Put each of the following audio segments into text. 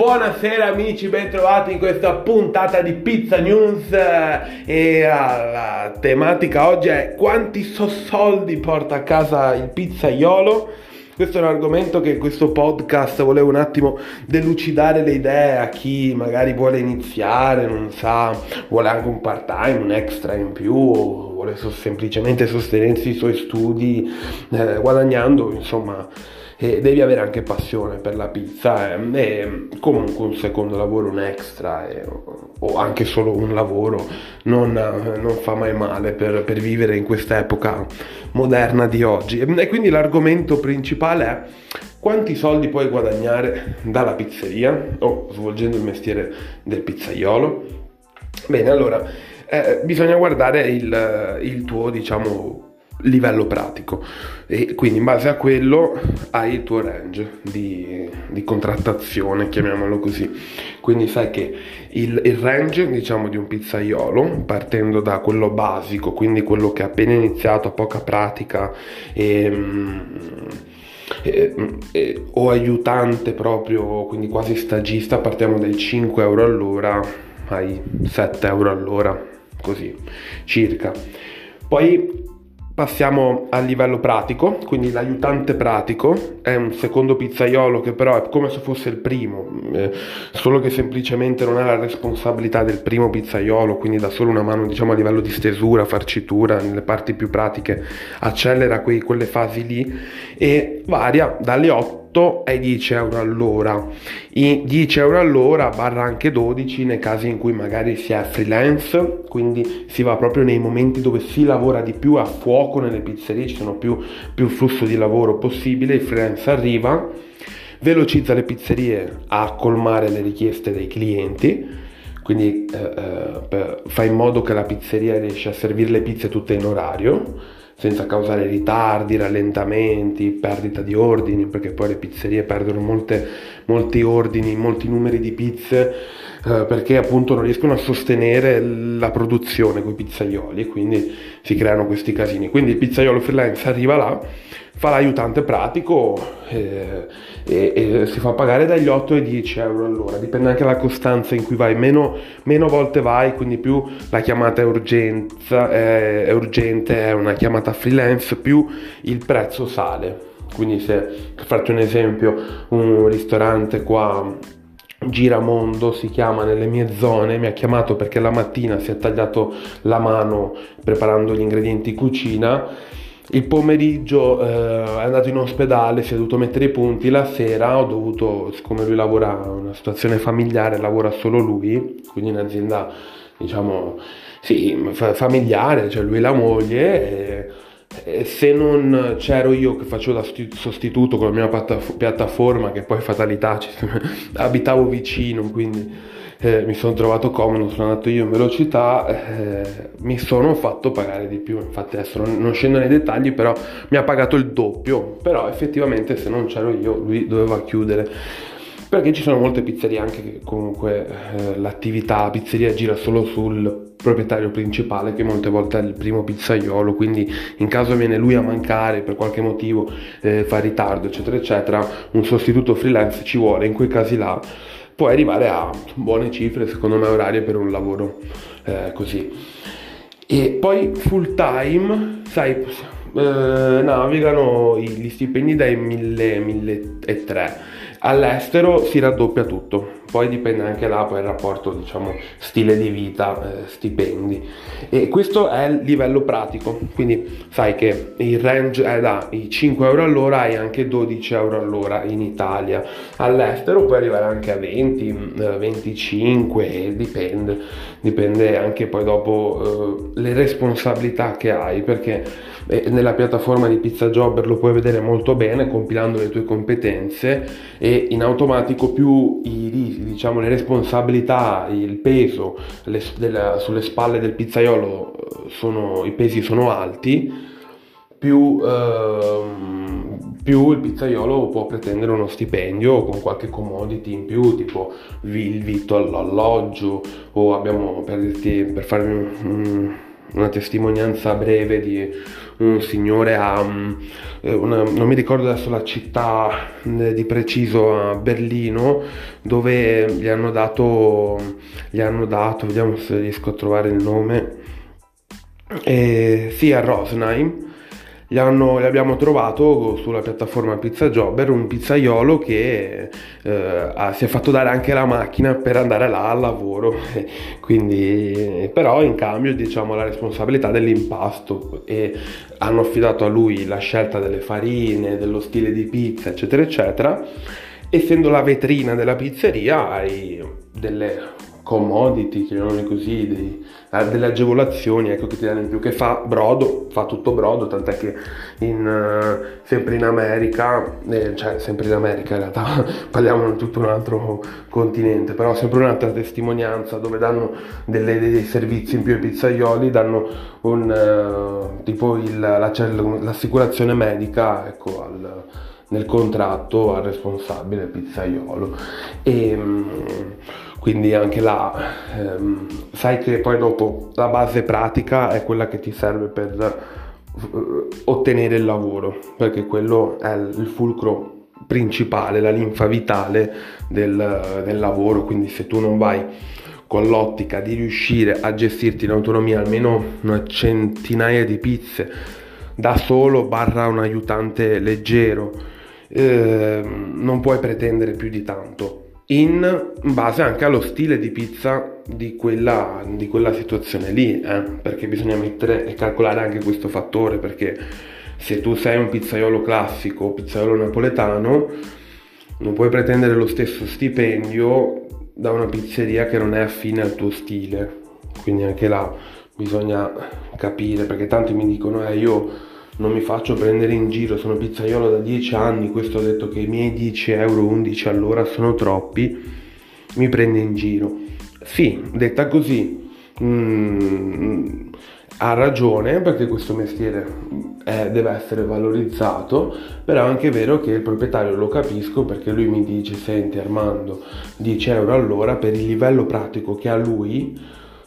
Buonasera amici, bentrovati in questa puntata di Pizza News. E la tematica oggi è: quanti soldi porta a casa il pizzaiolo? Questo è un argomento che in questo podcast volevo un attimo delucidare le idee a chi magari vuole iniziare, non sa, vuole anche un part time, un extra in più, o vuole semplicemente sostenersi i suoi studi guadagnando, insomma. E devi avere anche passione per la pizza e comunque un secondo lavoro, un extra o anche solo un lavoro non fa mai male per vivere in questa epoca moderna di oggi. E quindi l'argomento principale è: quanti soldi puoi guadagnare dalla pizzeria o svolgendo il mestiere del pizzaiolo? Bene, allora bisogna guardare il tuo, diciamo, livello pratico, e quindi in base a quello hai il tuo range di contrattazione, chiamiamolo così. Quindi sai che il range, diciamo, di un pizzaiolo, partendo da quello basico, quindi quello che ha appena iniziato, ha poca pratica o aiutante proprio, quindi quasi stagista, partiamo dai 5 euro all'ora ai 7 euro all'ora, così circa. Poi passiamo al livello pratico, quindi l'aiutante pratico è un secondo pizzaiolo che però è come se fosse il primo, solo che semplicemente non ha la responsabilità del primo pizzaiolo, quindi dà solo una mano, diciamo, a livello di stesura, farcitura, nelle parti più pratiche, accelera quelle fasi lì, e varia dalle 8 ai 10 euro all'ora, i 10 euro all'ora barra anche 12 nei casi in cui magari si è freelance, quindi si va proprio nei momenti dove si lavora di più a fuoco nelle pizzerie, ci sono più flusso di lavoro possibile, il freelance arriva, velocizza le pizzerie a colmare le richieste dei clienti, quindi fa in modo che la pizzeria riesca a servire le pizze tutte in orario, senza causare ritardi, rallentamenti, perdita di ordini, perché poi le pizzerie perdono molti ordini, molti numeri di pizze, perché appunto non riescono a sostenere la produzione con i pizzaioli, e quindi si creano questi casini. Quindi il pizzaiolo freelance arriva là, fa l'aiutante pratico e si fa pagare dagli 8 ai 10 euro all'ora, dipende anche dalla costanza in cui vai, meno volte vai, quindi più la chiamata è urgente, è una chiamata freelance, più il prezzo sale. Quindi se faccio un esempio, un ristorante qua, Giramondo si chiama, nelle mie zone, mi ha chiamato perché la mattina si è tagliato la mano preparando gli ingredienti in cucina, il pomeriggio è andato in ospedale, si è dovuto mettere i punti, la sera ho dovuto, siccome lui lavora in una situazione familiare, lavora solo lui, quindi in azienda, diciamo, sì, familiare, cioè lui e la moglie, e se non c'ero io che facevo da sostituto con la mia piattaforma, che poi fatalità, abitavo vicino, quindi mi sono trovato comodo, sono andato io in velocità, mi sono fatto pagare di più. Infatti adesso non scendo nei dettagli, però mi ha pagato il doppio, però effettivamente se non c'ero io lui doveva chiudere, perché ci sono molte pizzerie anche che comunque l'attività pizzeria gira solo sul proprietario principale, che molte volte è il primo pizzaiolo, quindi in caso viene lui a mancare per qualche motivo, fa ritardo eccetera eccetera, un sostituto freelance ci vuole. In quei casi là puoi arrivare a buone cifre, secondo me, orarie per un lavoro così. E poi full time, sai, navigano gli stipendi dai 1.000 a 1.300, all'estero si raddoppia tutto, poi dipende anche là poi il rapporto, diciamo, stile di vita, stipendi. E questo è il livello pratico, quindi sai che il range è dai 5 euro all'ora e anche 12 euro all'ora in Italia, all'estero puoi arrivare anche a 20 25, dipende anche poi dopo le responsabilità che hai, perché nella piattaforma di Pizza Jobber lo puoi vedere molto bene, compilando le tue competenze, e in automatico più diciamo, le responsabilità, il peso sulle spalle del pizzaiolo, i pesi sono alti, più il pizzaiolo può pretendere uno stipendio con qualche commodity in più, tipo il vitto all'alloggio, o abbiamo, per farvi una testimonianza breve di un signore a non mi ricordo adesso la città di preciso, a Berlino, dove gli hanno dato, vediamo se riesco a trovare il nome, sì, a Rosenheim. Abbiamo trovato sulla piattaforma Pizza Jobber un pizzaiolo che si è fatto dare anche la macchina per andare là al lavoro, quindi però in cambio, diciamo, la responsabilità dell'impasto, e hanno affidato a lui la scelta delle farine, dello stile di pizza, eccetera eccetera. Essendo la vetrina della pizzeria, hai delle commodity, chiamiamole così, delle agevolazioni, ecco, che ti danno in più, che fa tutto brodo, tant'è che sempre in America in realtà parliamo di tutto un altro continente, però sempre un'altra testimonianza dove danno dei servizi in più ai pizzaioli, danno l'assicurazione medica, ecco, nel contratto al responsabile pizzaiolo. E quindi anche là sai che poi dopo la base pratica è quella che ti serve per ottenere il lavoro, perché quello è il fulcro principale, la linfa vitale del lavoro. Quindi se tu non vai con l'ottica di riuscire a gestirti in autonomia almeno una centinaia di pizze da solo / un aiutante leggero, non puoi pretendere più di tanto, in base anche allo stile di pizza di quella situazione lì, perché bisogna mettere e calcolare anche questo fattore, perché se tu sei un pizzaiolo classico o pizzaiolo napoletano non puoi pretendere lo stesso stipendio da una pizzeria che non è affine al tuo stile. Quindi anche là bisogna capire, perché tanti mi dicono io non mi faccio prendere in giro, sono pizzaiolo da 10 anni, questo ha detto che i miei 10 euro, 11 all'ora sono troppi, mi prende in giro. Sì, detta così ha ragione, perché questo mestiere deve essere valorizzato, però è anche vero che il proprietario, lo capisco, perché lui mi dice: senti Armando, 10 euro all'ora per il livello pratico che ha lui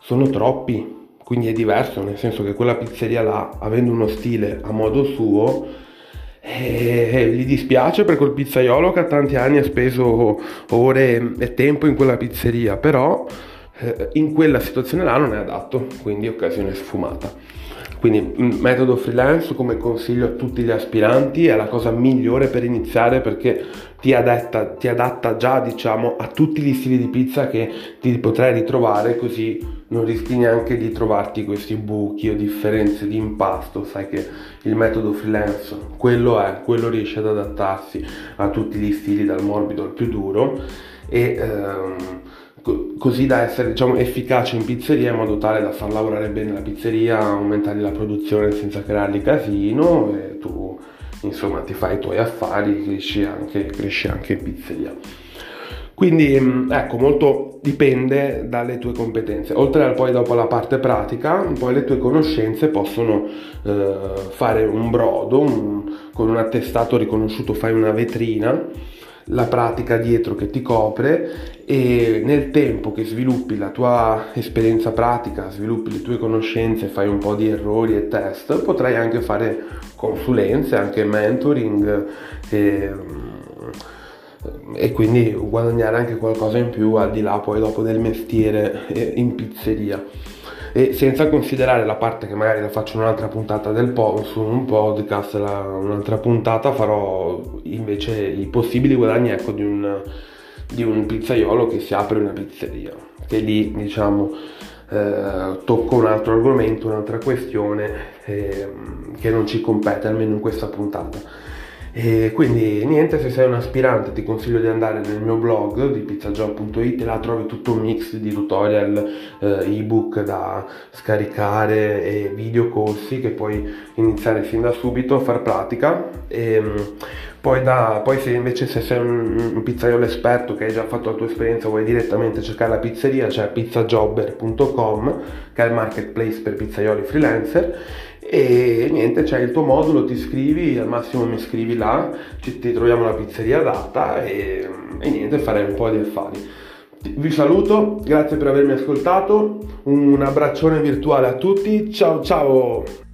sono troppi. Quindi è diverso, nel senso che quella pizzeria là, avendo uno stile a modo suo, gli dispiace per quel pizzaiolo che a tanti anni ha speso ore e tempo in quella pizzeria, però in quella situazione là non è adatto, quindi occasione sfumata. Quindi metodo freelance, come consiglio a tutti gli aspiranti, è la cosa migliore per iniziare, perché ti adatta già, diciamo, a tutti gli stili di pizza che ti potrai ritrovare, così non rischi neanche di trovarti questi buchi o differenze di impasto. Sai che il metodo freelance quello riesce ad adattarsi a tutti gli stili, dal morbido al più duro, e così da essere, diciamo, efficace in pizzeria, in modo tale da far lavorare bene la pizzeria, aumentare la produzione senza creargli casino, e tu insomma ti fai i tuoi affari, cresci anche in pizzeria. Quindi ecco, molto dipende dalle tue competenze, oltre a poi dopo la parte pratica, poi le tue conoscenze possono fare un brodo, con un attestato riconosciuto fai una vetrina, la pratica dietro che ti copre, e nel tempo che sviluppi la tua esperienza pratica, sviluppi le tue conoscenze, fai un po' di errori e test, potrai anche fare consulenze, anche mentoring, e quindi guadagnare anche qualcosa in più al di là poi dopo del mestiere in pizzeria. E senza considerare la parte che magari la faccio un'altra puntata su un podcast, un'altra puntata farò invece i possibili guadagni, ecco, di un pizzaiolo che si apre una pizzeria, che lì, diciamo, tocco un altro argomento, un'altra questione che non ci compete, almeno in questa puntata. E quindi niente, se sei un aspirante ti consiglio di andare nel mio blog di pizzajob.it, là trovi tutto un mix di tutorial, ebook da scaricare e video corsi che puoi iniziare sin da subito a far pratica. E poi se invece sei un pizzaiolo esperto che hai già fatto la tua esperienza, vuoi direttamente cercare la pizzeria, c'è pizzajobber.com, che è il marketplace per pizzaioli freelancer. E niente, c'è il tuo modulo, ti iscrivi, al massimo mi scrivi là, ti troviamo la pizzeria adatta, e niente, farei un po' di affari. Vi saluto, grazie per avermi ascoltato, un abbraccione virtuale a tutti, ciao ciao!